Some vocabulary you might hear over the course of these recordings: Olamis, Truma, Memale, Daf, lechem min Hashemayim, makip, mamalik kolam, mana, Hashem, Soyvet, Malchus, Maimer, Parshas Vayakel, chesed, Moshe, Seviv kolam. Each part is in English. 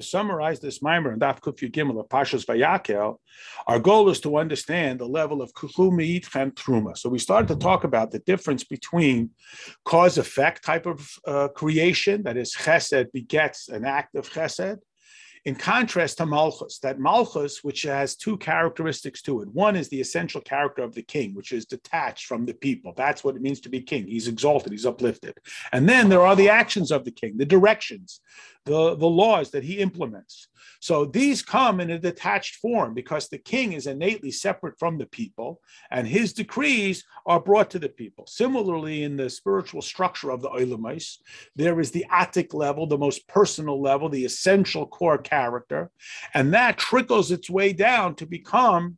To summarize this Maimer and Daf Kuf Yud Gimel of Parshas Vayakel, our goal is to understand the level of Kulu Meitcha and Truma. So we started to talk about the difference between cause-effect type of creation, that is chesed begets an act of chesed, in contrast to Malchus, that Malchus, which has two characteristics to it. One is the essential character of the king, which is detached from the people. That's what it means to be king. He's exalted, he's uplifted. And then there are the actions of the king, the directions, the laws that he implements. So these come in a detached form because the king is innately separate from the people and his decrees are brought to the people. Similarly, in the spiritual structure of the Olamis, there is the attic level, the most personal level, the essential core character, and that trickles its way down to become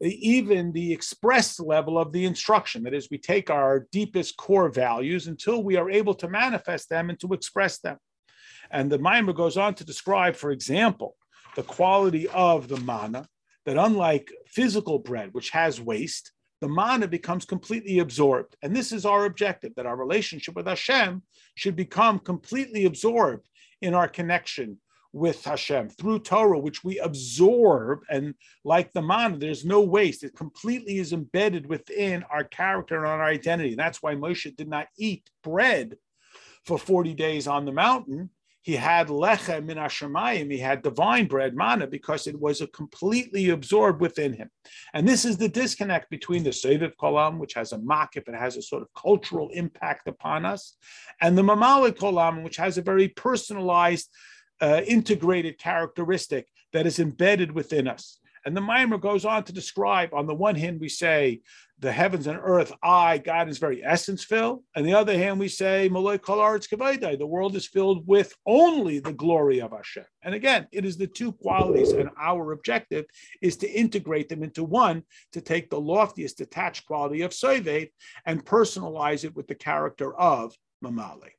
even the express level of the instruction. That is, we take our deepest core values until we are able to manifest them and to express them. And the Maimer goes on to describe, for example, the quality of the mana, that unlike physical bread, which has waste, the mana becomes completely absorbed. And this is our objective, that our relationship with Hashem should become completely absorbed in our connection with Hashem through Torah, which we absorb. And like the mana, there's no waste. It completely is embedded within our character and our identity. And that's why Moshe did not eat bread for 40 days on the mountain. He had lechem min Hashemayim, he had divine bread, mana, because it was a completely absorbed within him. And this is the disconnect between the Seviv kolam, which has a makip, it has a sort of cultural impact upon us, and the mamalik kolam, which has a very personalized, integrated characteristic that is embedded within us. And the Maimer goes on to describe, on the one hand, we say, the heavens and earth, God is very essence filled. On the other hand, we say, the world is filled with only the glory of Hashem. And again, it is the two qualities, and our objective is to integrate them into one, to take the loftiest detached quality of Soyvet and personalize it with the character of Memale.